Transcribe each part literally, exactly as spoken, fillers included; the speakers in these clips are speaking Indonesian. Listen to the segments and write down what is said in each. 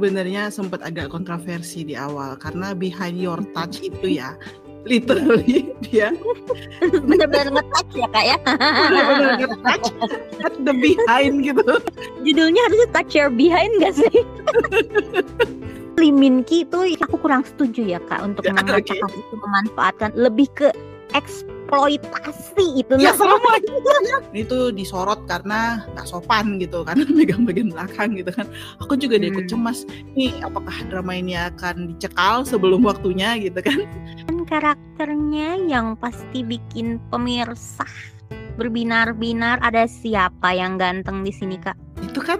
sebenarnya sempat agak kontroversi di awal karena Behind Your Touch itu ya literally dia benar-benar ngetouch ya kak ya, benar-benar ngetouch at the behind gitu. Judulnya harusnya touch your behind nggak sih? Lee Min Ki itu aku kurang setuju ya kak untuk mengatakan okay. Itu memanfaatkan lebih ke eksploitasi itu ya sama itu disorot karena gak sopan gitu karena megang bagian belakang gitu kan. Aku juga hmm. ikut cemas nih apakah drama ini akan dicekal sebelum waktunya gitu kan. Dan karakternya yang pasti bikin pemirsa berbinar-binar, ada siapa yang ganteng di sini kak? Itu kan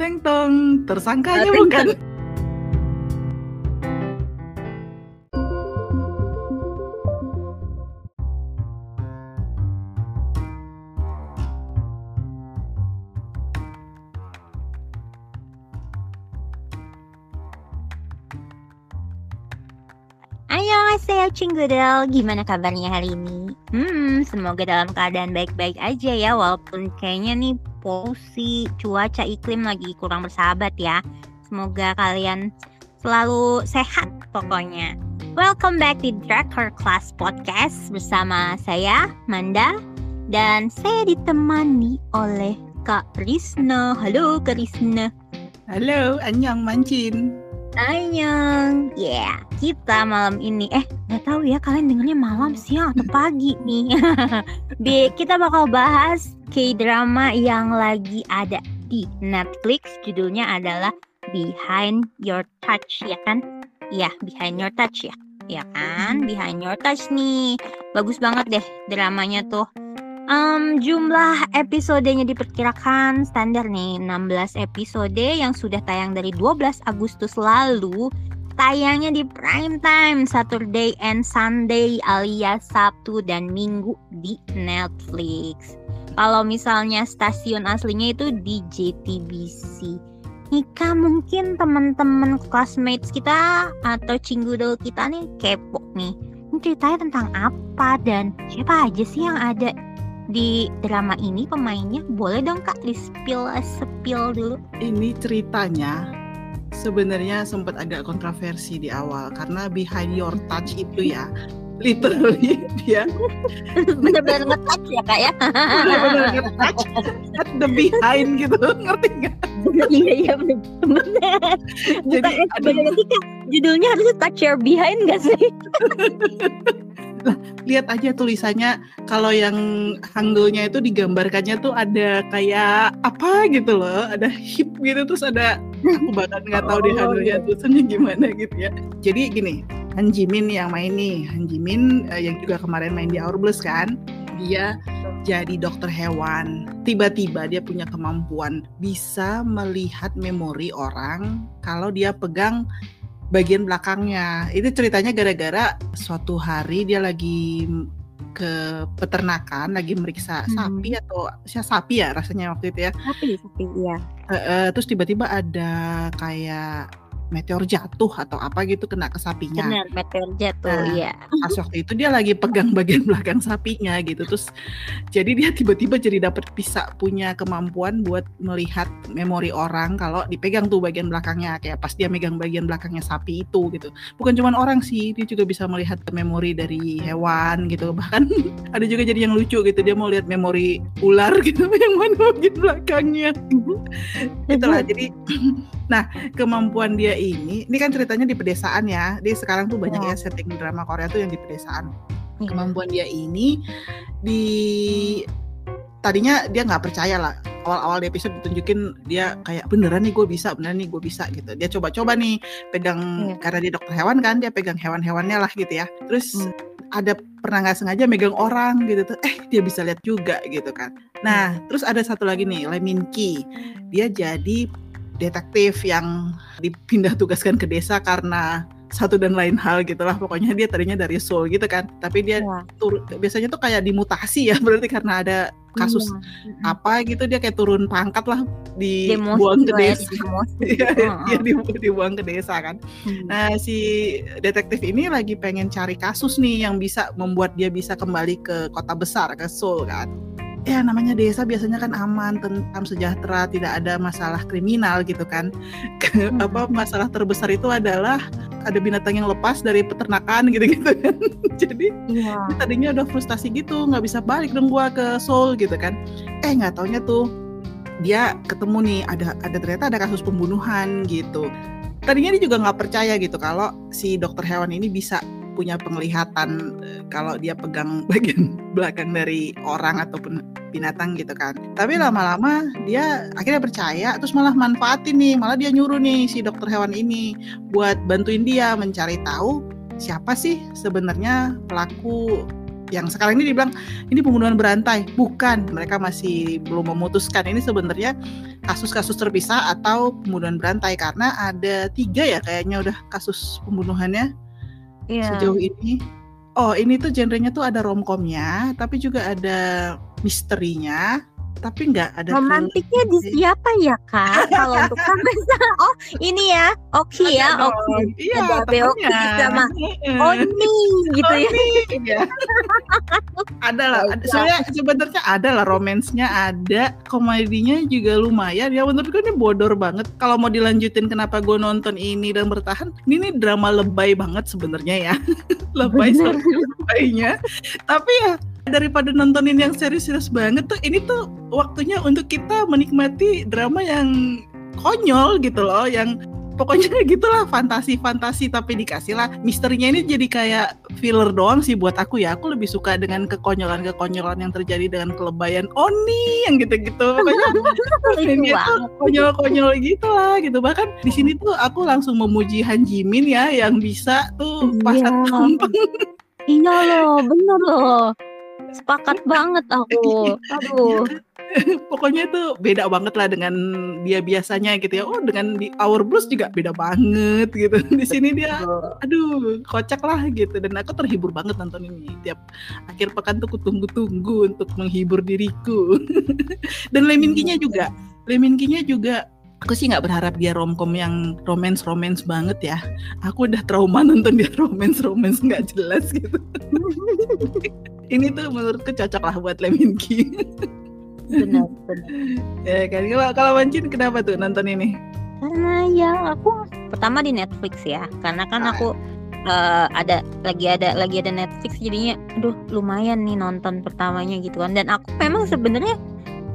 teng-teng tersangkanya uh, bukan? Cinggudel, gimana kabarnya hari ini? Hmm, semoga dalam keadaan baik-baik aja ya, walaupun kayaknya nih polusi, cuaca, iklim lagi kurang bersahabat ya. Semoga kalian selalu sehat pokoknya. Welcome back di Drakor Class Podcast bersama saya, Manda, dan saya ditemani oleh Kak Risna. Halo Kak Risna. Halo, annyeong mancin. Anyang, ya yeah. Kita malam ini, eh nggak tahu ya kalian dengernya malam, siang atau pagi nih. Di, kita bakal bahas K-drama yang lagi ada di Netflix, judulnya adalah Behind Your Touch, ya kan? Iya, Behind Your Touch ya, ya kan? Behind Your Touch nih, bagus banget deh dramanya tuh. Um, jumlah episodenya diperkirakan standar nih enam belas episode yang sudah tayang dari dua belas Agustus lalu. Tayangnya di prime time Saturday and Sunday alias Sabtu dan Minggu di Netflix. Kalau misalnya stasiun aslinya itu di J T B C. Nika mungkin teman-teman classmates kita atau cinggudel kita nih kepo nih, ini ceritanya tentang apa dan siapa aja sih yang ada di drama ini pemainnya? Boleh dong kak di spill, spill dulu. Ini ceritanya sebenarnya sempat agak kontroversi di awal karena Behind Your Touch itu ya literally dia benar-benar ngetouch ya kak ya, benar-benar ngetouch at the behind gitu, ngerti nggak? Iya iya benar. Jadi ada judulnya harusnya touch your behind nggak sih? Lah, lihat aja tulisannya, kalau yang handle-nya itu digambarkannya tuh ada kayak apa gitu loh, ada hip gitu, terus ada aku bahkan nggak tahu oh, di handle-nya iya. Tulisannya gimana gitu ya. Jadi gini, Han Ji Min yang main nih, Han Ji Min eh, yang juga kemarin main di Our Blues kan, dia jadi dokter hewan. Tiba-tiba dia punya kemampuan bisa melihat memori orang kalau dia pegang bagian belakangnya. Itu ceritanya gara-gara suatu hari dia lagi ke peternakan, lagi meriksa hmm. sapi atau ya, sapi ya rasanya waktu itu ya. Sapi, sapi iya. E, e, terus tiba-tiba ada kayak meteor jatuh atau apa gitu kena ke sapinya. Benar, meteor jatuh nah, iya. Pas waktu itu dia lagi pegang bagian belakang sapinya gitu. Terus jadi dia tiba-tiba jadi dapat bisa punya kemampuan buat melihat memori orang kalau dipegang tuh bagian belakangnya, kayak pas dia megang bagian belakangnya sapi itu gitu. Bukan cuma orang sih, dia juga bisa melihat memori dari hewan gitu. Bahkan ada juga jadi yang lucu gitu, dia mau lihat memori ular gitu yang mana bagian belakangnya. Itulah jadi nah, kemampuan dia ini, ini kan ceritanya di pedesaan ya. Dia sekarang tuh banyak ya setting drama Korea tuh yang di pedesaan. Kemampuan dia ini di tadinya dia nggak percaya lah. Awal-awal di episode ditunjukin dia kayak beneran nih gue bisa, beneran nih gue bisa gitu. Dia coba-coba nih pegang yeah. karena dia dokter hewan kan, dia pegang hewan-hewannya lah gitu ya. Terus hmm. ada pernah nggak sengaja megang orang gitu tuh, eh dia bisa lihat juga gitu kan. Nah terus ada satu lagi nih Lee Min Ki, dia jadi detektif yang dipindah tugaskan ke desa karena satu dan lain hal gitulah, pokoknya dia tadinya dari Seoul gitu kan, tapi dia yeah. tur- biasanya tuh kayak dimutasi ya, berarti karena ada kasus yeah. apa gitu dia kayak turun pangkat lah, dibuang ke desa, dia dia dibuang ke desa kan. Hmm. Nah si detektif ini lagi pengen cari kasus nih yang bisa membuat dia bisa kembali ke kota besar, ke Seoul kan. ya namanya desa biasanya kan aman, tentram, sejahtera, tidak ada masalah kriminal gitu kan. Hmm. Apa masalah terbesar itu adalah ada binatang yang lepas dari peternakan gitu-gitu kan. Jadi yeah. tadinya udah frustasi gitu, nggak bisa balik dong gua ke Seoul gitu kan. Eh nggak taunya tuh dia ketemu nih ada ada ternyata ada kasus pembunuhan gitu. Tadinya dia juga nggak percaya gitu kalau si dokter hewan ini bisa punya penglihatan kalau dia pegang bagian belakang dari orang ataupun binatang gitu kan. Tapi lama-lama dia akhirnya percaya, terus malah manfaatin nih, malah dia nyuruh nih si dokter hewan ini buat bantuin dia mencari tahu siapa sih sebenarnya pelaku yang sekarang ini dibilang ini pembunuhan berantai. Bukan, mereka masih belum memutuskan ini sebenarnya kasus-kasus terpisah atau pembunuhan berantai, karena ada tiga ya kayaknya udah kasus pembunuhannya. Yeah. Sejauh ini, oh ini tuh genrenya tuh ada romcomnya, tapi juga ada misterinya, tapi nggak ada romantiknya film. Di siapa ya kak? Kalau untuk kamu, oh ini ya, Oki okay ya, Oki, okay. Iya, ada Beoki sama Oni gitu ya. Iya. Ada lah, sebenarnya sebenarnya ada lah romansnya, ada komedinya juga lumayan. Ya menurutku ini bodor banget. Kalau mau dilanjutin, kenapa gue nonton ini dan bertahan? Ini, ini drama lebay banget sebenarnya ya, lebay lebaynya. Tapi ya. Daripada nontonin yang serius-serius banget tuh, ini tuh waktunya untuk kita menikmati drama yang konyol gitu loh, yang pokoknya gitulah, fantasi-fantasi tapi dikasih lah misterinya. Ini jadi kayak filler doang sih buat aku ya. Aku lebih suka dengan kekonyolan-kekonyolan yang terjadi dengan kelebayan Oni yang gitu-gitu. Pokoknya ini tuh konyol-konyol gitu lah gitu. Bahkan di sini tuh aku langsung memuji Han Ji Min ya, yang bisa tuh pasat tampang. Iya loh, bener loh. Sepakat banget aku. Aduh. Pokoknya itu beda banget lah dengan dia biasanya gitu ya. Oh, dengan di Our Blues juga beda banget gitu. Di sini dia aduh, kocak lah gitu. Dan aku terhibur banget nonton ini. Tiap akhir pekan tuh kutunggu-tunggu untuk menghibur diriku. Dan Lee Min Ki-nya juga. Lee Min Ki-nya juga aku sih nggak berharap dia romcom yang romance-romance banget ya. Aku udah trauma nonton dia romance-romance nggak jelas gitu. Ini tuh menurutku cocok lah buat Lee Min Ki. Benar, benar. Ya kan, kalau kalau Wancin kenapa tuh nonton ini? Karena ya aku pertama di Netflix ya. Karena kan aku uh, ada lagi ada lagi ada Netflix, jadinya aduh lumayan nih nonton pertamanya gitu kan. Dan aku memang sebenarnya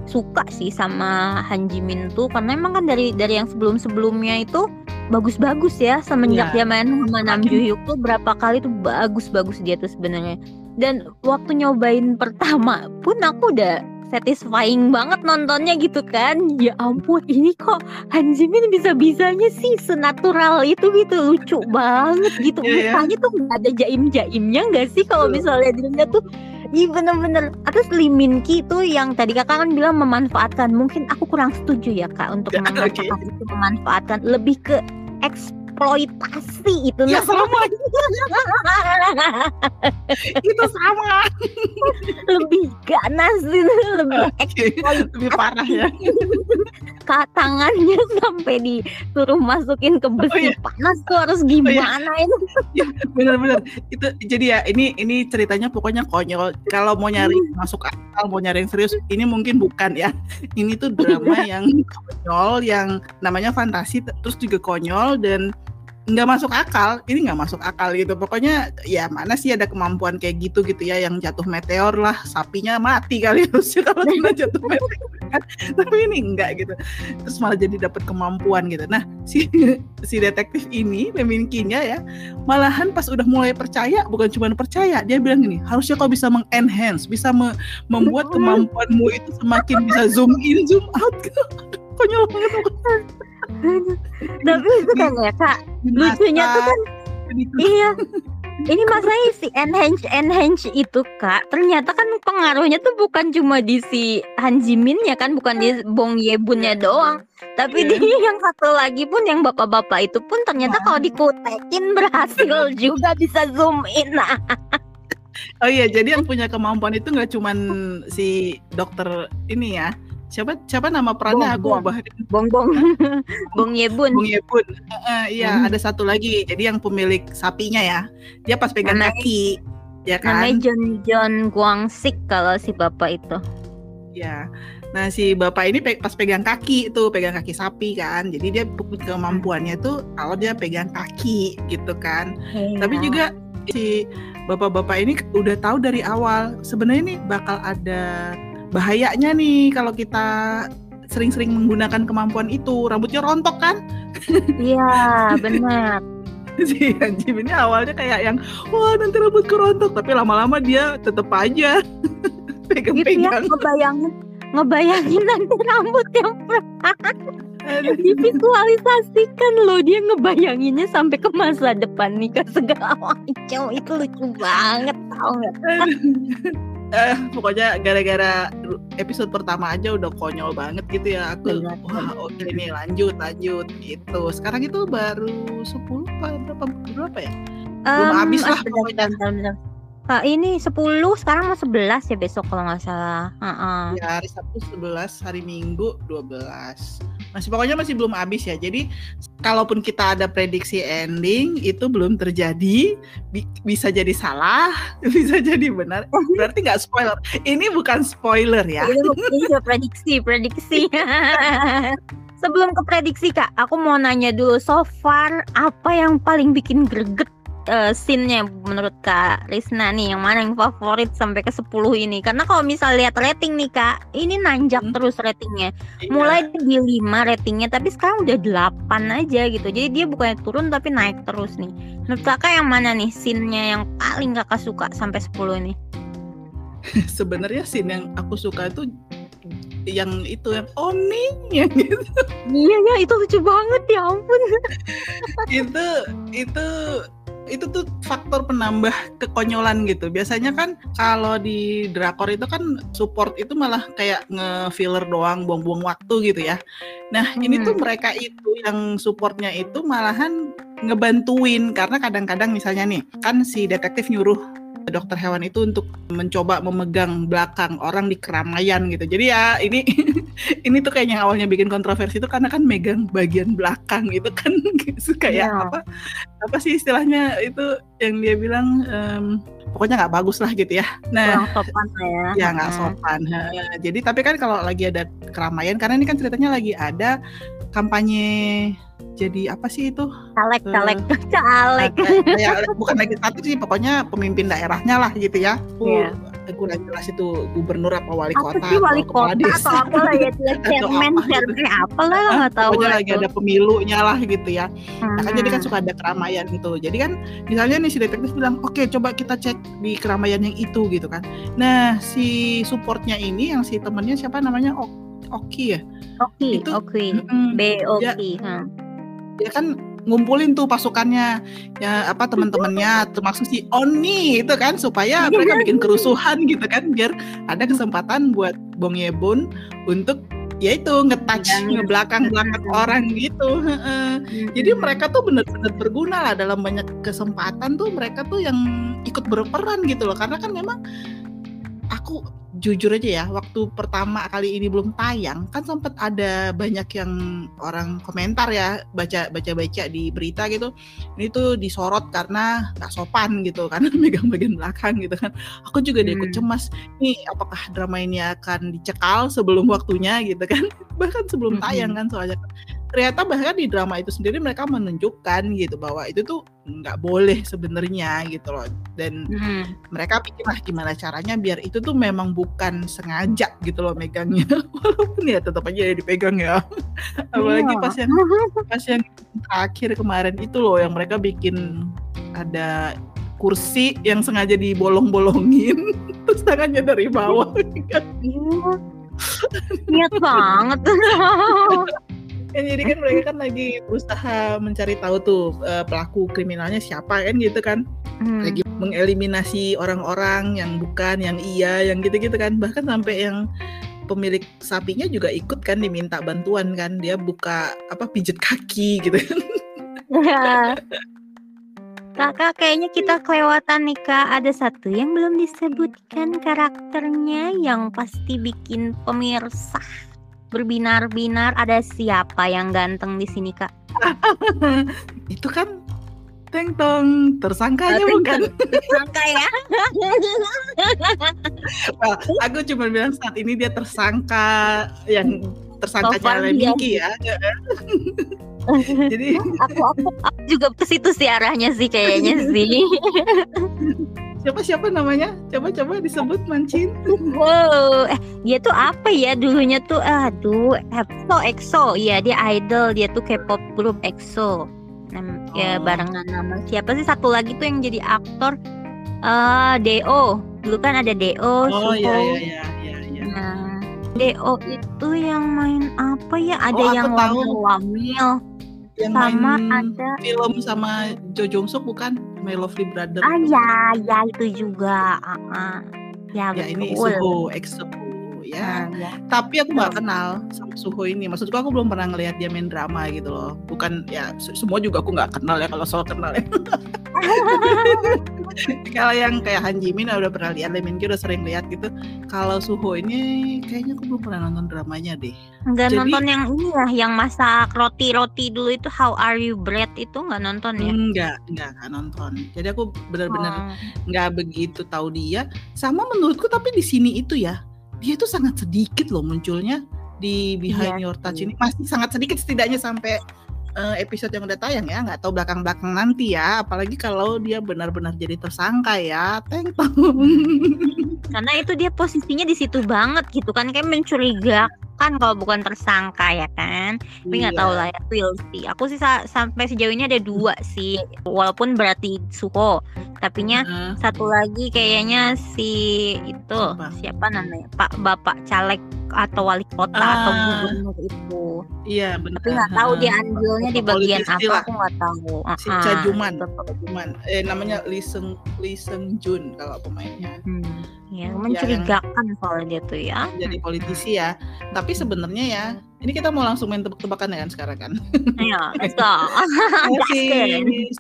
suka sih sama Han Ji Min tuh, karena emang kan dari dari yang sebelum-sebelumnya itu bagus-bagus ya, semenjak yeah. dia main sama Nam Joo Hyuk tuh berapa kali tuh bagus-bagus dia tuh sebenarnya. Dan waktu nyobain pertama pun aku udah satisfying banget nontonnya gitu kan. Ya ampun, ini kok Han Ji Min bisa-bisanya sih senatural itu gitu, lucu banget gitu. Yeah, yeah. Mukanya tuh nggak ada jaim-jaimnya nggak sih kalau misalnya dilihat tuh. Iya bener-bener. Terus Lee Min Ki itu yang tadi kakak kan bilang memanfaatkan, mungkin aku kurang setuju ya kak untuk ya, memanfaatkan, okay. Itu memanfaatkan lebih ke eksploitasi itu. Ya sama. Itu sama. Lebih ganas itu, lebih eksploitasi, lebih parah ya. Kak, tangannya sampai disuruh masukin ke besi oh, iya. panas tuh harus gimana oh, iya. itu? Ya, benar-benar itu. Jadi ya ini ini ceritanya pokoknya konyol. Kalau mau nyari masuk akal, mau nyari yang serius, ini mungkin bukan ya. Ini tuh drama yang konyol, yang namanya fantasi, terus juga konyol dan nggak masuk akal. Ini nggak masuk akal gitu. Pokoknya ya mana sih ada kemampuan kayak gitu gitu ya, yang jatuh meteor lah, sapinya mati kali harusnya kalau kena jatuh meteor. Tapi ini enggak gitu. Terus malah jadi dapat kemampuan gitu. Nah si, si detektif ini Lee Min Ki-nya ya, malahan pas udah mulai percaya, bukan cuma percaya, dia bilang gini, harusnya kau bisa mengenhance, bisa me- membuat kemampuanmu itu semakin bisa zoom in zoom out gitu. Konyol banget. Tapi itu kan ya kak, lucunya tuh kan iya, ini masalahnya si enhance enhance itu kak, ternyata kan pengaruhnya tuh bukan cuma di si Han Ji Min ya kan, bukan di Bong Ye Bunnya doang, tapi yeah. di yang satu lagi pun yang bapak-bapak itu pun ternyata wow. kalau dikutekin berhasil juga bisa zoom in. Oh iya, jadi yang punya kemampuan itu nggak cuman si dokter ini ya. Siapa siapa nama perannya bong, aku ubah Bong Bong Bong Ye Bun. Bong Ye Bun. Uh, iya, hmm. ada satu lagi. Jadi yang pemilik sapinya ya. Dia pas pegang namanya, kaki. Ya kan. Namanya John John Guang Sik kalau si bapak itu. Ya, nah si bapak ini pe- pas pegang kaki itu pegang kaki sapi kan, jadi dia kemampuannya tuh kalau dia pegang kaki gitu kan. Yeah. Tapi juga si bapak-bapak ini udah tahu dari awal sebenarnya ini bakal ada bahayanya nih kalau kita sering-sering menggunakan kemampuan itu, rambutnya rontok kan? Iya, yeah, benar. Si Han Ji Min ini awalnya kayak yang wah nanti rambutku rontok, tapi lama-lama dia tetep aja pegang-pegang gitu ya, ngebayangin ngebayangin nanti rambut yang divisualisasikan loh, dia ngebayanginnya sampai ke masa depan nih ke segala macam. Itu lucu banget tau gak? Eh, pokoknya gara-gara episode pertama aja udah konyol banget gitu ya aku. Benar. Wah oke okay nih lanjut lanjut gitu. Sekarang itu baru sepuluh berapa berapa ya? Um, Belum habis lah. Nah, ini sepuluh sekarang mau sebelas ya besok kalau nggak salah. Uh-uh. Ya hari Sabtu sebelas, hari Minggu dua belas. Masih pokoknya masih belum habis ya. Jadi kalaupun kita ada prediksi ending itu belum terjadi, bi- bisa jadi salah, bisa jadi benar. Berarti nggak spoiler. Ini bukan spoiler ya. Ini prediksi, prediksi. Sebelum ke prediksi Kak, aku mau nanya dulu, so far apa yang paling bikin greget? Uh, scene-nya menurut Kak Risna nih, yang mana yang favorit sampai ke sepuluh ini? Karena kalau misal lihat rating nih Kak, ini nanjak hmm. terus ratingnya. Iya. Mulai di lima ratingnya, tapi sekarang udah delapan aja gitu. Jadi dia bukannya turun tapi naik terus nih. Menurut Kakak yang mana nih scene-nya yang paling Kakak suka sampai sepuluh ini? Sebenarnya scene yang aku suka itu yang itu yang oning yang gitu. Iya ya, itu lucu banget ya ampun. itu itu itu tuh faktor penambah kekonyolan gitu. Biasanya kan kalau di drakor itu kan support itu malah kayak nge-filler doang, buang-buang waktu gitu ya. Nah hmm. ini tuh mereka itu yang supportnya itu malahan ngebantuin, karena kadang-kadang misalnya nih kan si detektif nyuruh dokter hewan itu untuk mencoba memegang belakang orang di keramaian gitu. Jadi ya ini ini tuh kayaknya awalnya bikin kontroversi itu karena kan megang bagian belakang itu kan kayak yeah. apa apa sih istilahnya itu yang dia bilang um, pokoknya nggak bagus lah gitu ya. Nah, kurang sopan ya. Ya nggak sopan. Hmm. Jadi tapi kan kalau lagi ada keramaian, karena ini kan ceritanya lagi ada kampanye. Jadi apa sih itu? Caleg, caleg, uh, caleg. Ya, bukan lagi satu sih, pokoknya pemimpin daerahnya lah gitu ya. Yeah. Aku kurang jelas itu gubernur apa wali kota atau wali kota atau apa lah ya, chairman, chairman apa lah nggak tahu. Pokoknya lagi ada pemilunya lah gitu ya. Nah kan jadi kan suka ada keramaian gitu. Jadi kan misalnya nih si detektif bilang, oke coba kita cek di keramaian yang itu gitu kan. Nah si supportnya ini yang si temennya siapa namanya? Oki ya? Oki, Oki, B-O-K-I. Dia kan ngumpulin tuh pasukannya, ya apa teman-temannya, termasuk si Oni itu kan, supaya mereka bikin kerusuhan gitu kan, biar ada kesempatan buat Bong Ye Bun untuk ya itu ngetouch ngebelakang-belakang orang gitu. Jadi mereka tuh benar-benar berguna lah dalam banyak kesempatan tuh, mereka tuh yang ikut berperan gitu loh, karena kan memang aku jujur aja ya, waktu pertama kali ini belum tayang kan sempat ada banyak yang orang komentar ya, baca baca baca di berita gitu, ini tuh disorot karena nggak sopan gitu, karena megang bagian belakang gitu kan. Aku juga hmm. ikut cemas nih, apakah drama ini akan dicekal sebelum waktunya gitu kan, bahkan sebelum tayang kan. Soalnya ternyata bahkan di drama itu sendiri mereka menunjukkan gitu bahwa itu tuh nggak boleh sebenarnya gitu loh, dan hmm. mereka pikirlah gimana caranya biar itu tuh memang bukan sengaja gitu loh megangnya, walaupun ya tetap aja dipegang ya. Apalagi pas yang pas yang terakhir kemarin itu loh, yang mereka bikin ada kursi yang sengaja dibolong-bolongin terus tangannya dari bawah kan. Niat banget. Ya, jadi kan mereka kan lagi berusaha mencari tahu tuh uh, pelaku kriminalnya siapa kan gitu kan, hmm. lagi mengeliminasi orang-orang yang bukan, yang iya, yang gitu-gitu kan. Bahkan sampai yang pemilik sapinya juga ikut kan, diminta bantuan kan, dia buka apa pijet kaki gitu kan. Ya. Kakak kayaknya kita kelewatan nih Kak, ada satu yang belum disebutkan karakternya yang pasti bikin pemirsa berbinar-binar. Ada siapa yang ganteng di sini Kak? Itu kan Teng tong, tersangkanya oh, bukan tersangka ya. Well, aku cuma bilang saat ini dia tersangka yang tersangka Lee Min Ki ya. Jadi aku, aku aku juga ke situ sih arahnya sih kayaknya sih. Siapa siapa namanya? Coba-coba disebut Mancin. Wow, eh dia tuh apa ya dulunya tuh? Aduh, EXO, EXO. Iya, dia idol, dia tuh K-pop grup EXO. Nam, oh. Ya barengan nama siapa sih satu lagi tuh yang jadi aktor? Uh, D O. Dulu kan ada D O, Suho. Oh iya iya iya iya. Nah, D O itu yang main apa ya? Ada oh, yang wamil-wamil. Yang sama ada film sama Jo Jong Suk bukan My Lovely Brother. Ah itu. ya, ya itu juga. Uh-uh. Ya, ya ini Suho, EXO ya. Ah, ya. Tapi aku nggak kenal sama Suho ini. Maksudku aku belum pernah ngelihat dia main drama gitu loh. Bukan ya semua juga aku nggak kenal ya kalau soal kenal ya. Kalau yang kayak Han Ji Min udah pernah lihat, Lee Min Ki udah sering lihat gitu. Kalau Suho ini kayaknya aku belum pernah nonton dramanya deh. Nggak jadi, nonton yang ini lah, yang masak roti-roti dulu itu How Are You Bread itu nggak nonton ya? Nggak, nggak, nggak nonton. Jadi aku benar-benar nggak oh. begitu tahu dia. Sama menurutku tapi di sini itu ya dia itu sangat sedikit loh munculnya di Behind yeah. Your Touch ini masih sangat sedikit setidaknya sampai episode yang udah tayang ya, nggak tahu belakang-belakang nanti ya, apalagi kalau dia benar-benar jadi tersangka ya, teng tong. Karena itu dia posisinya di situ banget gitu kan, kayak mencurigakan kalau bukan tersangka ya kan. Iya. Tapi nggak tahu lah ya, will see. Aku sih sa- sampai sejauh ini ada dua sih, walaupun berarti Suho, tapinya uh. satu lagi kayaknya si itu Apa? siapa namanya Pak Bapak Caleg atau wali kota uh. atau gubernur itu. Iya benar. Tapi nggak tahu dia andil di bagian apa lah. Aku nggak tahu. Si uh-huh. Cajuman, Cajuman. Eh namanya Lee Seung Lee Seung Jun kalau pemainnya. Hmm. Ya, mencurigakan ya, soal dia tuh ya. Jadi politisi ya. Tapi sebenarnya ya, ini kita mau langsung main tebak-tebakan ya kan sekarang kan. Iya, betul. si,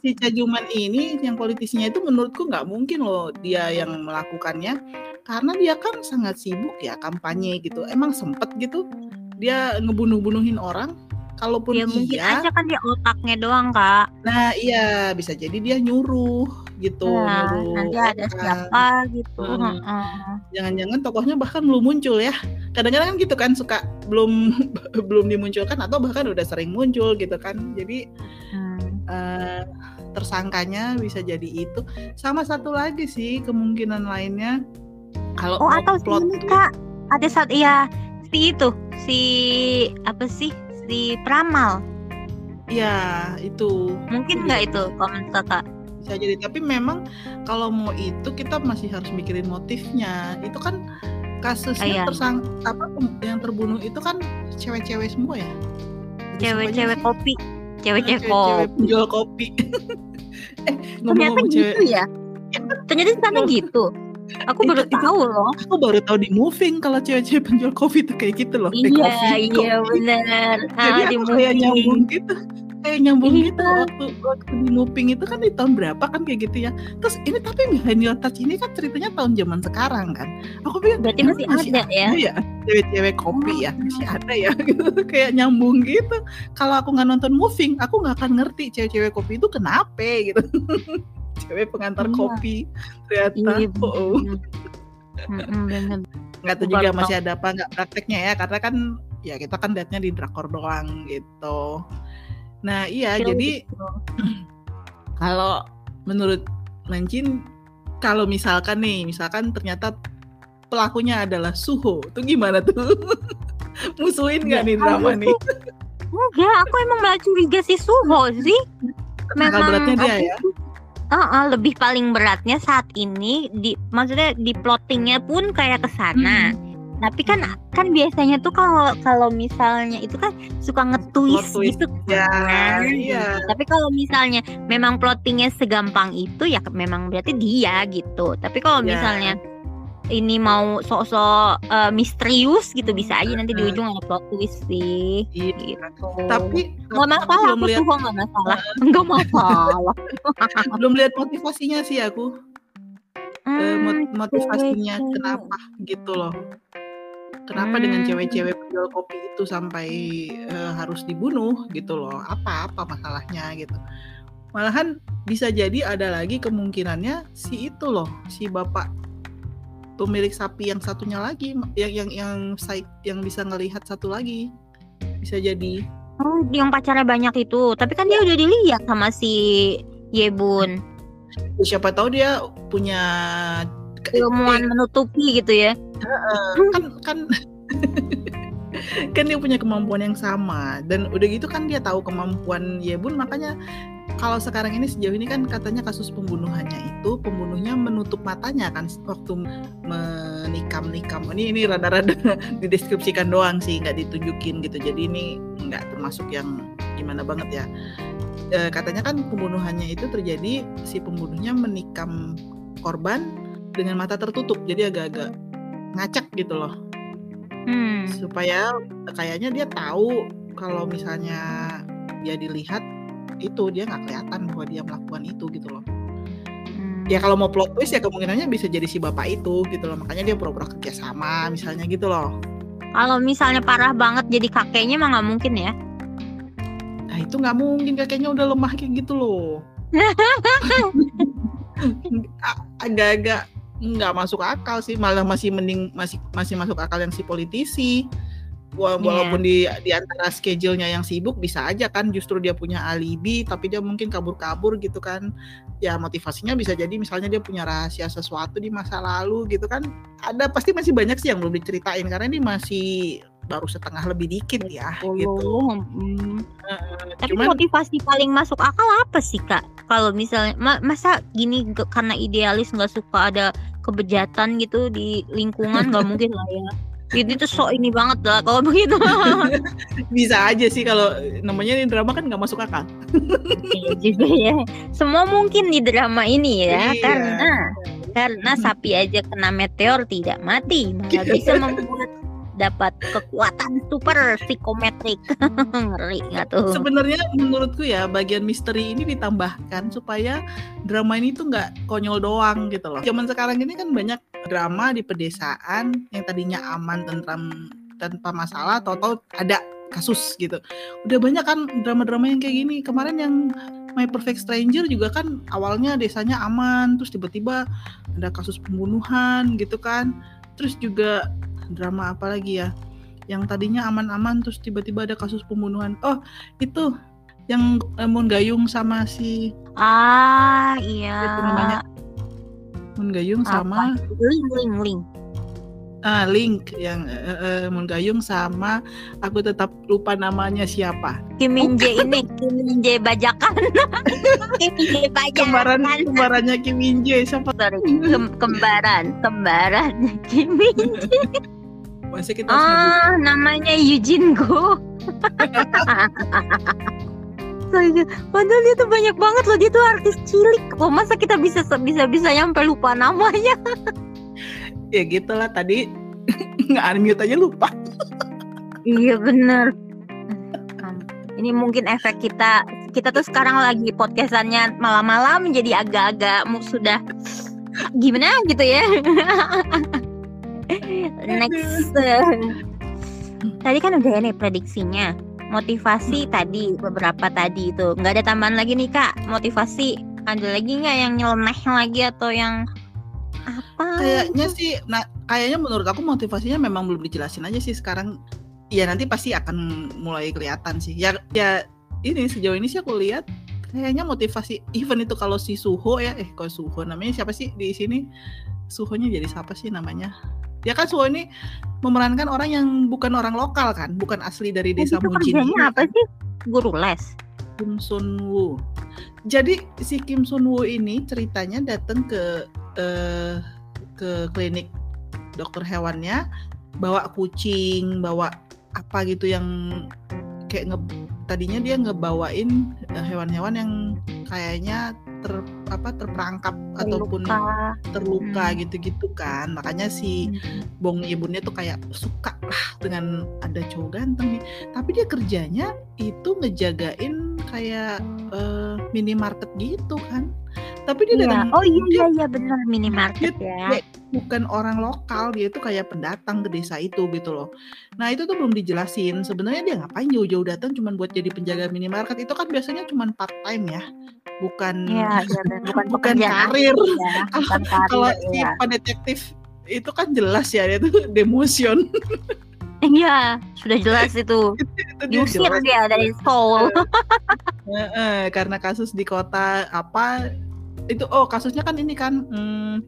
si Cajuman ini yang politisinya itu menurutku nggak mungkin loh dia yang melakukannya, karena dia kan sangat sibuk ya kampanye gitu. Emang sempet gitu dia ngebunuh-bunuhin orang. Kalaupun ya, mungkin iya, aja kan dia otaknya doang kak. Nah iya bisa jadi dia nyuruh gitu nah, nyuruh nanti ada orang. Siapa gitu hmm. uh-uh. Jangan-jangan tokohnya bahkan belum muncul ya. Kadang-kadang kan gitu kan suka belum belum dimunculkan atau bahkan udah sering muncul gitu kan. Jadi hmm. uh, tersangkanya bisa jadi itu. Sama satu lagi sih kemungkinan lainnya kalau oh atau plot ini tuh, kak ada saat iya si itu si apa sih di peramal. Ya, itu. Mungkin enggak itu komen kakak? Bisa jadi, tapi memang kalau mau itu kita masih harus mikirin motifnya. Itu kan kasusnya oh, tersang iya. apa yang terbunuh itu kan cewek-cewek semua ya? Cewek-cewek kopi, cewek-cewek penjual kopi. eh, Ternyata gitu ya. Ternyata sana gitu. Aku baru itu, tahu loh. Aku baru tahu di Moving kalau cewek-cewek penjual kopi tuh kayak gitu loh. Iya, iya benar. Jadi aku kayak nyambung gitu. Kayak nyambung iya. gitu waktu, waktu di Moving itu kan di tahun berapa kan kayak gitu ya. Terus ini tapi Behind Your Touch ini kan ceritanya tahun zaman sekarang kan. Aku pikir berarti masih, masih ada, ada ya. ya. Cewek-cewek kopi ya masih ada ya gitu. Kayak nyambung gitu. Kalau aku nggak nonton Moving, aku nggak akan ngerti cewek-cewek kopi itu kenapa gitu. Cewek pengantar iya. kopi ternyata iya, oh nggak tahu juga masih ada apa nggak prakteknya ya karena kan ya kita kan liatnya di drakor doang gitu. Nah iya Kira jadi gitu. Kalau menurut Mancin kalau misalkan nih misalkan ternyata pelakunya adalah Suho tuh gimana tuh? Musuhin nggak nih drama aku, nih? Enggak, aku emang malah curiga si Suho sih. Memang beratnya dia ya. Uh-uh, lebih paling beratnya saat ini di, maksudnya di plottingnya pun kayak kesana hmm. tapi kan kan biasanya tuh kalau kalau misalnya itu kan suka nge-twist gitu ya, kan ya. Tapi kalau misalnya memang plottingnya segampang itu ya memang berarti dia gitu. Tapi kalau ya. misalnya ini mau sok-sok uh, misterius gitu bisa aja nanti di ujung ada plot twist sih ya. Gitu. Tapi nggak masalah, aku tuh nggak masalah, nggak masalah. Belum lihat motivasinya sih aku, hmm, motivasinya cewek. Kenapa gitu loh? Kenapa hmm. dengan cewek-cewek penjual kopi itu sampai uh, harus dibunuh gitu loh? Apa-apa masalahnya gitu? Malahan bisa jadi ada lagi kemungkinannya si itu loh, si bapak pemilik sapi yang satunya lagi, yang yang yang saya yang bisa ngelihat satu lagi, bisa jadi. Oh, yang pacarnya banyak itu, tapi kan dia udah dilihat sama si Ye Bun. Siapa tahu dia punya keilmuan menutupi gitu ya. Kan kan kan dia punya kemampuan yang sama, dan udah gitu kan dia tahu kemampuan Ye Bun, makanya kalau sekarang ini sejauh ini kan katanya kasus pembunuhannya itu pembunuhnya menutup matanya kan waktu menikam-nikam. Ini ini rada-rada dideskripsikan doang sih, nggak ditunjukin gitu. Jadi ini nggak termasuk yang gimana banget ya. E, katanya kan pembunuhannya itu terjadi si pembunuhnya menikam korban dengan mata tertutup. Jadi agak-agak ngacak gitu loh. Hmm. Supaya kayaknya dia tahu kalau misalnya dia dilihat itu dia nggak kelihatan bahwa dia melakukan itu gitu loh. Hmm. Ya kalau mau plot twist ya kemungkinannya bisa jadi si bapak itu gitu loh. Makanya dia pura-pura kerja sama misalnya gitu loh. Kalau misalnya parah banget jadi kakeknya mah nggak mungkin ya. Nah itu nggak mungkin, kakeknya udah lemah kayak gitu loh. Agak-agak nggak masuk akal sih, malah masih mending masih masih masuk akal yang si politisi. Walaupun yeah. di di antara schedule-nya yang sibuk bisa aja kan justru dia punya alibi, tapi dia mungkin kabur-kabur gitu kan. Ya motivasinya bisa jadi misalnya dia punya rahasia sesuatu di masa lalu gitu kan. Ada pasti masih banyak sih yang belum diceritain karena ini masih baru setengah lebih dikit ya oh, gitu. Oh, hmm. uh, tapi cuman, motivasi paling masuk akal apa sih Kak? Kalau misalnya ma- masa gini g- karena idealis enggak suka ada kebejatan gitu di lingkungan, enggak mungkin lah ya. Jadi tuh sok ini banget lah kalau begitu. Bisa aja sih kalau namanya ini drama kan nggak masuk akal. Iya juga ya. Semua mungkin di drama ini ya, iya. karena karena sapi aja kena meteor tidak mati, malah bisa membuat dapat kekuatan super psikometrik. Ngeri nggak tuh? Sebenarnya menurutku ya bagian misteri ini ditambahkan supaya drama ini tuh nggak konyol doang gitu loh. Zaman sekarang ini kan banyak drama di pedesaan yang tadinya aman, tentram, tanpa masalah, tahu-tahu ada kasus gitu. Udah banyak kan drama-drama yang kayak gini. Kemarin yang My Perfect Stranger juga kan awalnya desanya aman, terus tiba-tiba ada kasus pembunuhan gitu kan. Terus juga drama apa lagi ya yang tadinya aman-aman terus tiba-tiba ada kasus pembunuhan. Oh itu yang Mun Ka-young sama si ah iya itu namanya Mun Ka-young sama Link Link Link ah Link yang uh, uh, Mun Ka-young sama aku tetap lupa namanya siapa, Kim Min-jae ini Kim Min-jae bajakan Kim Min-jae bajakan kembaran kembarannya Kim Min-jae siapa Sorry. Kem- kembaran kembarannya Kim Min-jae masih kita ah sebut. Namanya Eugene go. Padahal dia tuh banyak banget loh, dia tuh artis cilik. Kok masa kita bisa bisa bisa sampai lupa namanya? Ya gitulah tadi nggak unmute aja lupa. Iya benar. Ini mungkin efek kita kita tuh sekarang lagi podcastannya malam-malam jadi agak-agak sudah gimana gitu ya. Next, tadi kan udah ini prediksinya, motivasi tadi beberapa tadi itu, nggak ada tambahan lagi nih Kak, motivasi ada lagi nggak yang nyeleneh lagi atau yang apa? Kayaknya sih, nah kayaknya menurut aku motivasinya memang belum dijelasin aja sih sekarang, ya nanti pasti akan mulai kelihatan sih. Ya, ya ini sejauh ini sih aku lihat kayaknya motivasi even itu kalau si Suho ya, eh kalau Suho namanya siapa sih di sini? Suho-nya jadi siapa sih namanya? Ya kan Suho ini memerankan orang yang bukan orang lokal kan, bukan asli dari desa Munjin. Kerjanya apa sih? Guru les. Kim Sun Wo. Jadi si Kim Sun Wo ini ceritanya datang ke eh, ke klinik dokter hewannya, bawa kucing, bawa apa gitu yang kayak nge, tadinya dia ngebawain hewan-hewan yang kayaknya ter apa terperangkap terluka. Ataupun terluka hmm. gitu-gitu kan. Makanya si hmm. Bong Ye Bunnya tuh kayak suka lah dengan ada cowok ganteng nih. Tapi dia kerjanya itu ngejagain kayak uh, minimarket gitu kan. tapi dia yeah. dari oh iya iya iya benar minimarket ya. Dia bukan orang lokal, dia itu kayak pendatang ke desa itu gitu loh. Nah itu tuh belum dijelasin sebenarnya dia ngapain jauh-jauh datang cuma buat jadi penjaga minimarket. Itu kan biasanya cuma part time ya, bukan yeah, ya, bukan bukan karir. Ya, bukan karir. Kalau si ya. Detektif itu kan jelas ya dia tuh demotion. Iya, sudah jelas itu. Diusir dia dari Seoul. E, e, karena kasus di kota apa itu? Oh, kasusnya kan ini kan hmm,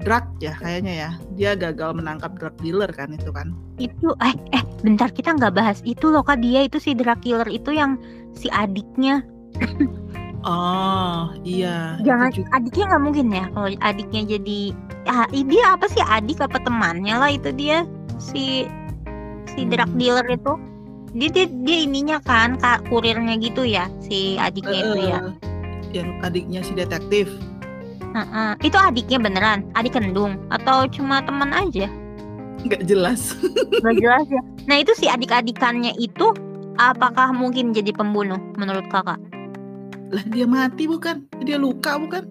drug ya kayaknya ya. Dia gagal menangkap drug dealer kan itu kan. Itu eh eh bentar kita nggak bahas itu loh Kak, dia itu si drug dealer itu yang si adiknya. Oh iya. Jangan adiknya nggak mungkin ya kalau adiknya jadi ah, dia apa sih adik apa temannya lah itu dia si si drug dealer itu dia, dia dia ininya kan kak kurirnya gitu ya si adiknya uh, itu ya yang adiknya si detektif uh-uh. Itu adiknya beneran adik kandung atau cuma teman aja nggak jelas nggak jelas ya. Nah itu si adik-adikannya itu apakah mungkin jadi pembunuh menurut kakak? Lah dia mati bukan, dia luka bukan,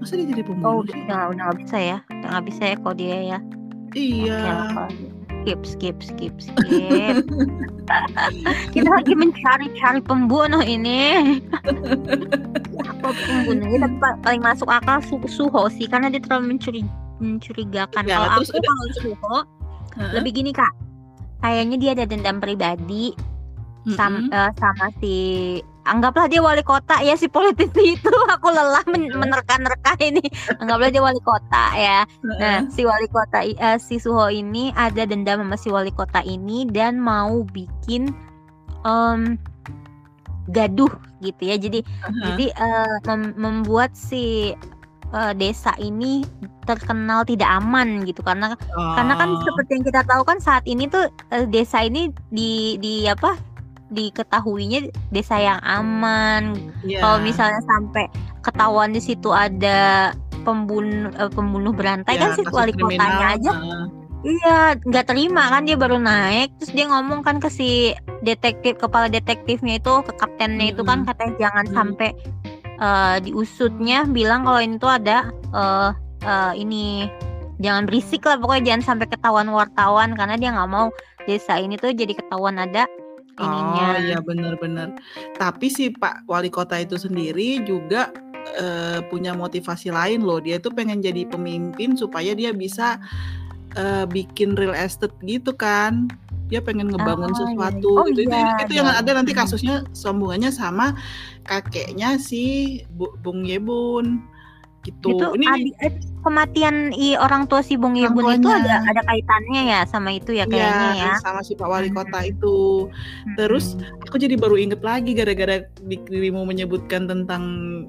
masa dia jadi pembunuh? Oh udah nggak bisa ya, nggak bisa ya kalau dia ya iya okay, skip skip skip skip. Kita lagi mencari-cari pembunuh ini. Apa pembunuh? Kita paling masuk akal Suho sih karena dia terlalu mencurigakan. Ya, kalau aku kalau Suho uh-huh. lebih gini kak, kayaknya dia ada dendam pribadi mm-hmm. sama, uh, sama si anggaplah dia wali kota ya si politisi itu. Aku lelah men- menerka-nerka ini. Anggaplah dia wali kota ya. Nah si wali kota uh, si Suho ini ada dendam sama si wali kota ini dan mau bikin um, gaduh gitu ya. Jadi uh-huh. jadi uh, mem- membuat si uh, desa ini terkenal tidak aman gitu karena oh. karena kan seperti yang kita tahu kan saat ini tuh uh, desa ini di di apa? diketahuinya desa yang aman. Yeah. Kalau misalnya sampai ketahuan di situ ada pembunuh pembunuh berantai yeah, kan si wali kotanya aja uh. iya nggak terima kan, dia baru naik terus dia ngomong kan ke si detektif kepala detektifnya itu ke kaptennya mm-hmm. itu kan katanya jangan mm-hmm. sampai uh, diusutnya bilang kalau ini tuh ada uh, uh, ini jangan berisik lah pokoknya jangan sampai ketahuan wartawan karena dia nggak mau desa ini tuh jadi ketahuan ada ininya. Oh iya benar-benar. Tapi si Pak Wali Kota itu sendiri juga e, punya motivasi lain loh. Dia itu pengen jadi pemimpin supaya dia bisa e, bikin real estate gitu kan. Dia pengen ngebangun oh, sesuatu. Iya. Oh, itu, iya. itu, itu yang ada nanti kasusnya sambungannya sama kakeknya si Bong Ye Bun. Gitu. Itu ini adi, kematian i, orang tua si Bong Ye Bun itu ada ada kaitannya ya sama itu ya kayaknya ya, ya. Sama si Pak Wali Kota hmm. itu. Terus aku jadi baru inget lagi gara-gara dirimu menyebutkan tentang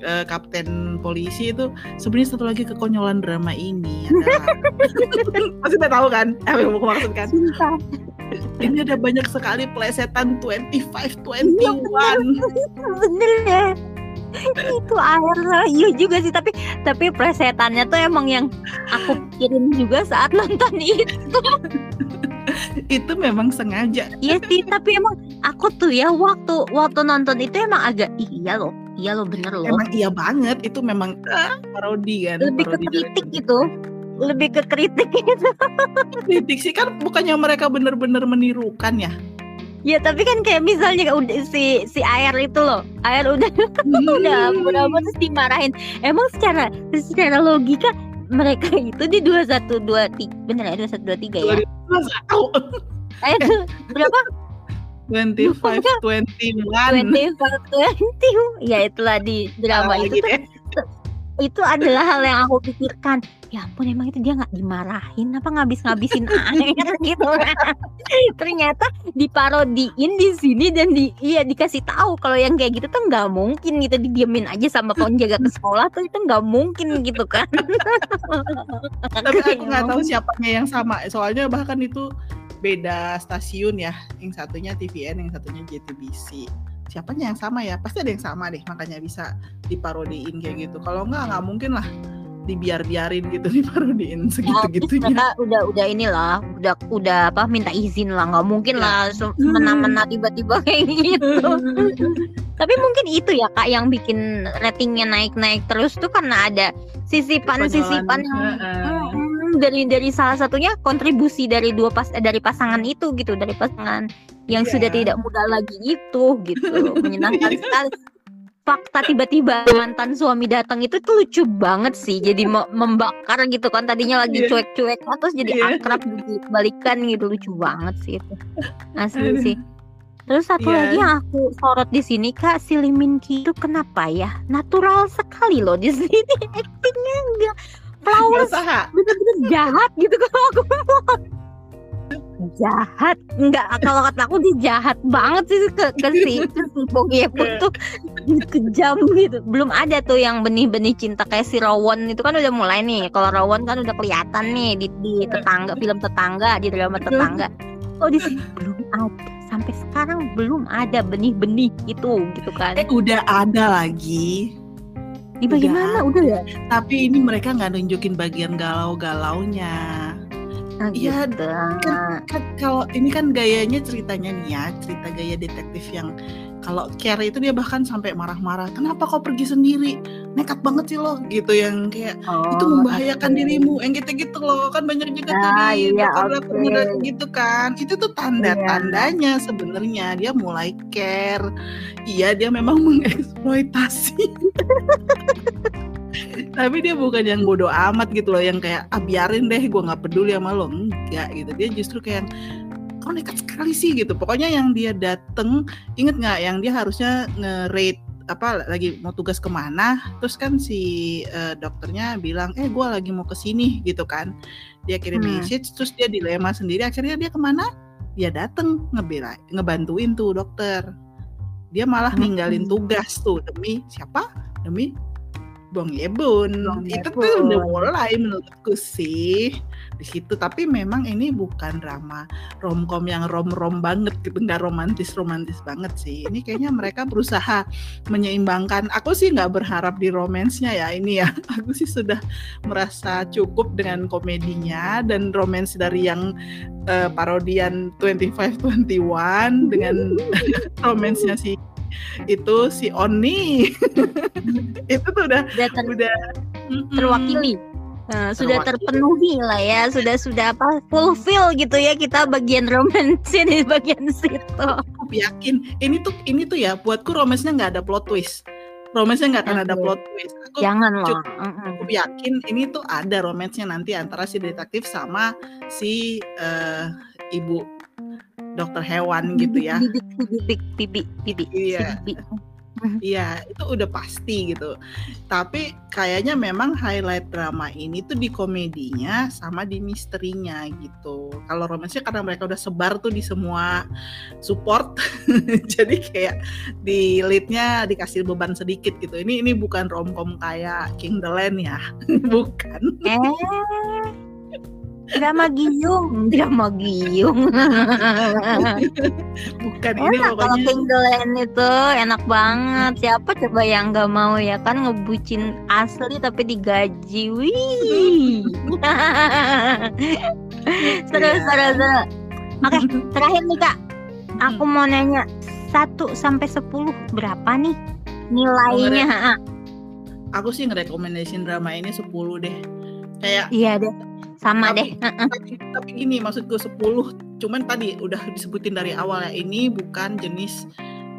uh, kapten polisi itu sebenarnya satu lagi kekonyolan drama ini adalah pasti udah tahu kan apa yang mau maksud kan. Ini ada banyak sekali plesetan Twenty Five Twenty One. Bener ya. Itu akhirnya iya juga sih tapi tapi presetannya tuh emang yang aku pikirin juga saat nonton itu. Itu memang sengaja. Iya sih tapi emang aku tuh ya waktu waktu nonton itu emang agak iya loh iya loh bener loh. Emang iya banget itu memang uh, parodi kan. Lebih parodi ke kritik gitu. Lebih ke kritik gitu. Kritik sih kan bukannya mereka bener-bener menirukan ya. Ya tapi kan kayak misalnya si si air itu loh, air udah hmm. udah mudah-mudahan terus dimarahin. Emang secara secara logika mereka itu di dua satu dua tiga bener ya dua satu dua tiga ya. Air tuh berapa? dua puluh lima dua puluh satu dua puluh lima dua puluh ya itulah di drama oh, itu. Gitu. Tuh, itu adalah hal yang aku pikirkan. Ya ampun emang itu dia gak dimarahin apa ngabis-ngabisin air gitu. Ternyata diparodiin di sini dan di, iya dikasih tahu kalau yang kayak gitu tuh gak mungkin gitu didiemin aja sama penjaga ke sekolah tuh itu gak mungkin gitu kan. Tapi aku gak tahu siapanya yang sama soalnya bahkan itu beda stasiun ya, yang satunya T V N yang satunya J T B C. Siapanya yang sama ya pasti ada yang sama deh makanya bisa diparodiin kayak gitu. Kalau enggak gak mungkin lah dibiar-biarin gitu diparodiin segitu-gitunya. Nah, udah udah inilah, udah udah apa minta izin lah, enggak mungkin lah semena-mena tiba-tiba kayak gitu. Tapi mungkin itu ya Kak yang bikin ratingnya naik-naik terus tuh karena ada sisipan-sisipan yang uh, hmm, dari dari salah satunya kontribusi dari dua pas dari pasangan itu gitu, dari pasangan yang yeah. sudah tidak muda lagi itu gitu. Menyenangkan sekali. Fakta tiba-tiba mantan suami datang itu tuh lucu banget sih, jadi membakar gitu kan, tadinya lagi yeah. cuek-cuek terus jadi yeah. akrab dibalikan gitu, lucu banget sih itu, asli sih. Terus satu yeah. lagi yang aku sorot di sini Kak, si Lee Min Ki itu kenapa ya natural sekali loh di sini actingnya, enggak flawless, bener-bener jahat gitu kalau aku ngomong. Jahat, enggak, kalau kata aku dia jahat banget sih ke ke si Bong Ye Bun tuh kejam gitu. Belum ada tuh yang benih-benih cinta kayak si Rawon itu kan udah mulai nih. Kalau Rawon kan udah kelihatan nih di, di tetangga, film tetangga, di drama tetangga. Oh di sini belum ada, sampai sekarang belum ada benih-benih itu gitu kan. Eh udah ada lagi. Di bagaimana udah ya? Tapi ini mereka nggak nunjukin bagian galau-galaunya. Iya, nah, gitu. kan, kan kalau ini kan gayanya ceritanya nih ya, cerita gaya detektif yang kalau Carrie itu dia bahkan sampai marah-marah, kenapa kau pergi sendiri, nekat banget sih lo gitu, yang kayak oh, itu membahayakan okay. dirimu, yang gitu-gitu loh, kan banyak juga nah, tadi iya, karena okay. pemuda gitu kan, itu tuh tanda-tandanya yeah. sebenarnya dia mulai care, iya dia memang mengeksploitasi. Tapi dia bukan yang bodoh amat gitu loh, yang kayak ah biarin deh gue gak peduli sama lo, enggak gitu. Dia justru kayak kok nekat sekali sih gitu. Pokoknya yang dia dateng, inget gak yang dia harusnya nge-rate apa, lagi mau tugas kemana, terus kan si uh, dokternya bilang eh gue lagi mau kesini gitu kan, dia kirim hmm. message, terus dia dilema sendiri, akhirnya dia kemana? Dia dateng ngebela, ngebantuin tuh dokter, dia malah hmm. ninggalin tugas tuh demi siapa? Demi Bong Ye Bun. Itu tuh udah mulai menurutku sih di situ. Tapi memang ini bukan drama romcom yang rom-rom banget gitu, nggak romantis-romantis banget sih. Ini kayaknya mereka berusaha menyeimbangkan. Aku sih nggak berharap di romansnya ya ini ya. Aku sih sudah merasa cukup dengan komedinya dan romans dari yang uh, parodian Twenty Five Twenty One dengan romansnya sih. Itu si Oni itu tuh udah sudah ter- udah terwakili, nah, terwakili. Sudah terpenuhi lah ya, sudah sudah apa fulfill gitu ya, kita bagian romansin di bagian situ. Aku yakin ini tuh ini tuh ya buatku romansnya nggak ada plot twist, romansnya nggak akan ada plot twist. Aku jangan loh, aku yakin ini tuh ada romansnya nanti antara si detektif sama si uh, ibu dokter hewan gitu ya. Bibi, bibi, bibi, iya, iya itu udah pasti gitu. Tapi kayaknya memang highlight drama ini tuh di komedinya sama di misterinya gitu. Kalau romansnya karena mereka udah sebar tuh di semua support, jadi kayak di leadnya dikasih beban sedikit gitu. Ini ini bukan romcom kayak King the Land ya, bukan. Eh. Drama Giyung, drama Giyung. Bukan enak, ini pokoknya. Kalau King the Land itu enak banget. Siapa coba yang nggak mau ya kan, ngebucin asli tapi digaji. Wih. Terus terus terus. Oke, terakhir nih Kak. Aku mau nanya satu sampai sepuluh berapa nih nilainya? Aku sih ngerekomendasiin drama ini sepuluh deh. Kayak iya deh. Sama tapi, deh tapi, tapi gini maksudku sepuluh, cuman tadi udah disebutin dari awal ya, ini bukan jenis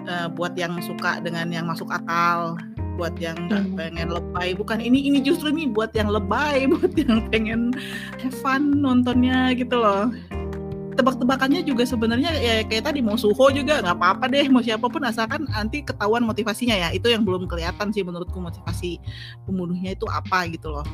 uh, buat yang suka dengan yang masuk akal, buat yang gak hmm. pengen lebay, bukan, ini ini justru nih buat yang lebay, buat yang pengen have fun nontonnya gitu loh. Tebak-tebakannya juga sebenarnya ya kayak tadi, mau Suho juga nggak apa-apa deh, mau siapapun asalkan nanti ketahuan motivasinya ya. Itu yang belum kelihatan sih menurutku, motivasi pembunuhnya itu apa gitu loh.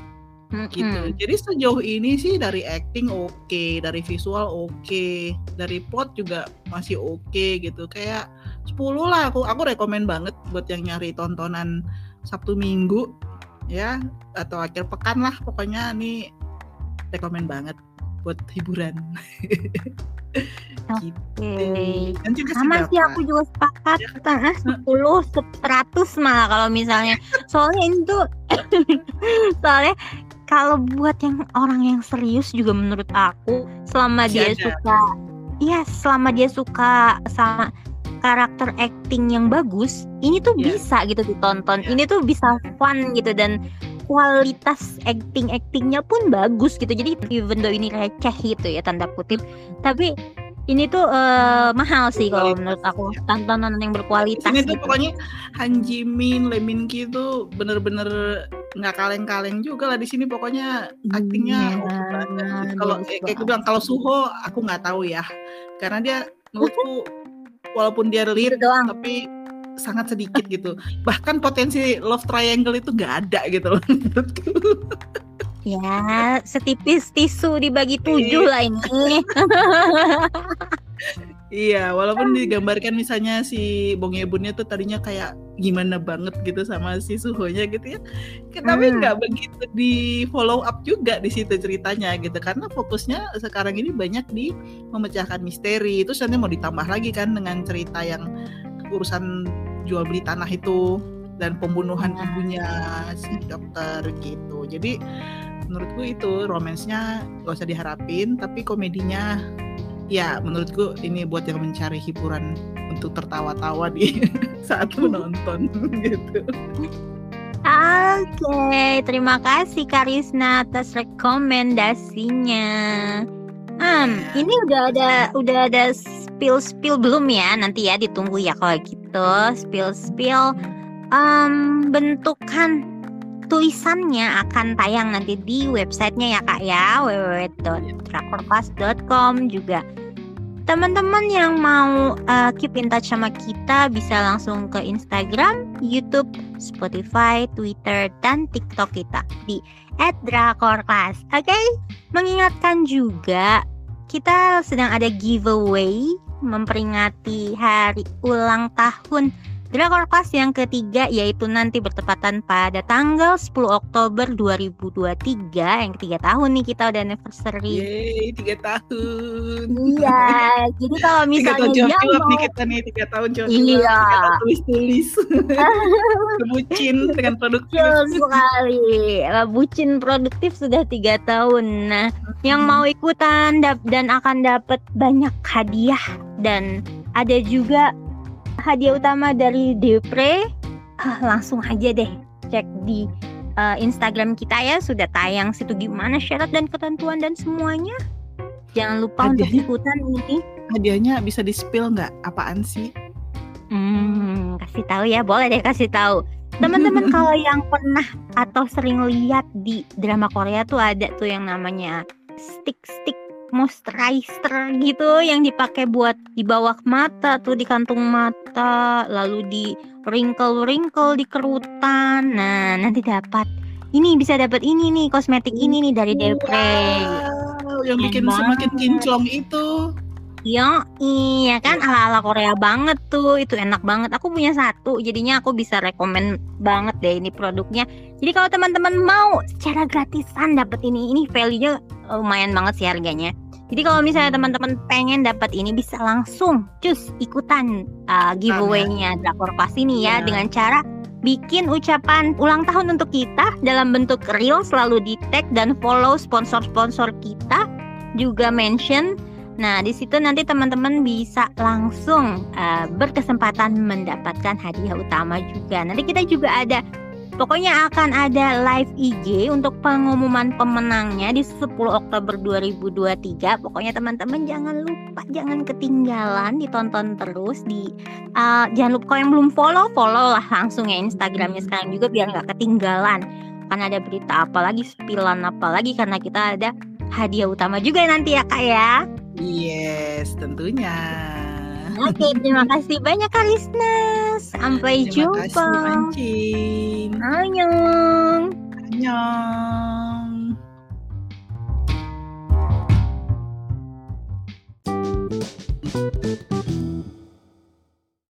Gitu. Mm-hmm. Jadi sejauh ini sih dari acting oke, okay, dari visual oke, okay, dari plot juga masih oke okay, gitu. Kayak sepuluh lah aku, aku rekomen banget buat yang nyari tontonan Sabtu Minggu ya, atau akhir pekan lah pokoknya, nih rekomen banget buat hiburan. Oke. Okay. Gitu. Sama sih aku juga sepakat setengah sepuluh, seratus malah kalau misalnya. Soalnya ini tuh soalnya kalau buat yang orang yang serius juga menurut aku, selama Siaga. dia suka, iya selama dia suka sama karakter acting yang bagus, ini tuh yeah. bisa gitu ditonton. Yeah. Ini tuh bisa fun gitu, dan kualitas acting-actingnya pun bagus gitu. Jadi even though ini receh gitu ya tanda kutip, tapi ini tuh uh, mahal sih kalau menurut aku, tontonan yang berkualitas. Ini tuh gitu. Pokoknya Han Ji Min, Lee Min Ki tuh bener-bener nggak kaleng-kaleng juga lah di sini. Pokoknya aktingnya yeah, kalau kayak aku bilang, kalau Suho aku nggak tahu ya, karena dia menurutku walaupun dia lead tapi sangat sedikit gitu. Bahkan potensi love triangle itu nggak ada gitu loh menurutku. Ya, setipis tisu dibagi tujuh lah ini. Iya, walaupun digambarkan misalnya si Bong Ye Bunnya tuh tadinya kayak gimana banget gitu sama si Suho-nya gitu ya, tapi hmm. nggak begitu di follow up juga di situ ceritanya gitu, karena fokusnya sekarang ini banyak di memecahkan misteri. Terus nanti mau ditambah lagi kan dengan cerita yang urusan jual beli tanah itu dan pembunuhan hmm. ibunya si dokter gitu. Jadi menurutku itu romansnya gak usah diharapin, tapi komedinya ya menurutku ini buat yang mencari hiburan untuk tertawa-tawa di saat menonton gitu. Oke, okay, terima kasih Karisna atas rekomendasinya. Hmm, ya, ini udah ada udah ada spill-spill belum ya? Nanti ya ditunggu ya kalau gitu, spill-spill um, bentukan tulisannya akan tayang nanti di websitenya ya kak ya, double-u double-u double-u dot drakor class dot com. Juga teman-teman yang mau uh, keep in touch sama kita bisa langsung ke Instagram, YouTube, Spotify, Twitter, dan TikTok kita di et drakor class. Oke, okay? Mengingatkan juga kita sedang ada giveaway memperingati hari ulang tahun Drakor Class yang ketiga, yaitu nanti bertepatan pada tanggal sepuluh Oktober dua ribu dua puluh tiga. Yang ketiga tahun nih, kita udah anniversary. Yeay, tiga tahun. Iya, jadi kalau misalnya tiga tahun jawab-jawab nih kita nih, tiga tahun jawab-jawab. Iya, tiga tahun tulis-tulis. Bucin dengan produktif. Sekali, bucin produktif sudah tiga tahun. Nah, yang mau ikutan dan akan dapat banyak hadiah. Dan ada juga hadiah utama dari Delpre. ah, Langsung aja deh cek di uh, Instagram kita ya, sudah tayang situ gimana syarat dan ketentuan dan semuanya. Jangan lupa hadiahnya, untuk ikutan ini. Hadiahnya bisa di-spill gak? Apaan sih? Hmm, kasih tahu ya, boleh deh kasih tahu. Teman-teman kalau yang pernah atau sering lihat di drama Korea tuh ada tuh yang namanya stick-stick moisturizer gitu, yang dipakai buat di bawah mata tuh, di kantung mata, lalu di wrinkle-wrinkle, di kerutan. Nah, nanti dapat ini, bisa dapat ini nih, kosmetik ini nih dari Delpre. Wow, yang bikin banget semakin kinclong itu. Yo, iya kan, ala-ala Korea banget tuh. Itu enak banget. Aku punya satu, jadinya aku bisa rekomen banget deh ini produknya. Jadi kalau teman-teman mau secara gratisan dapat ini, ini value-nya lumayan banget sih harganya. Jadi kalau misalnya teman-teman pengen dapat ini, bisa langsung cus ikutan uh, giveaway-nya Drakor Class ini ya, yeah. dengan cara bikin ucapan ulang tahun untuk kita dalam bentuk reel, selalu di-tag dan follow sponsor-sponsor kita, juga mention. Nah, di situ nanti teman-teman bisa langsung uh, berkesempatan mendapatkan hadiah utama juga. Nanti kita juga ada, pokoknya akan ada live I G untuk pengumuman pemenangnya di sepuluh Oktober dua ribu dua puluh tiga. Pokoknya teman-teman jangan lupa, jangan ketinggalan, ditonton terus di uh, jangan lupa, kalau yang belum follow, follow lah langsung ya Instagramnya sekarang juga biar nggak ketinggalan. Karena ada berita apa lagi, spilan apa lagi, karena kita ada hadiah utama juga nanti ya kak ya. Yes, tentunya. Oke, okay, terima kasih banyak Karisna. Sampai terima jumpa. Terima kasih Mancing. Annyeong. Annyeong. Annyeong.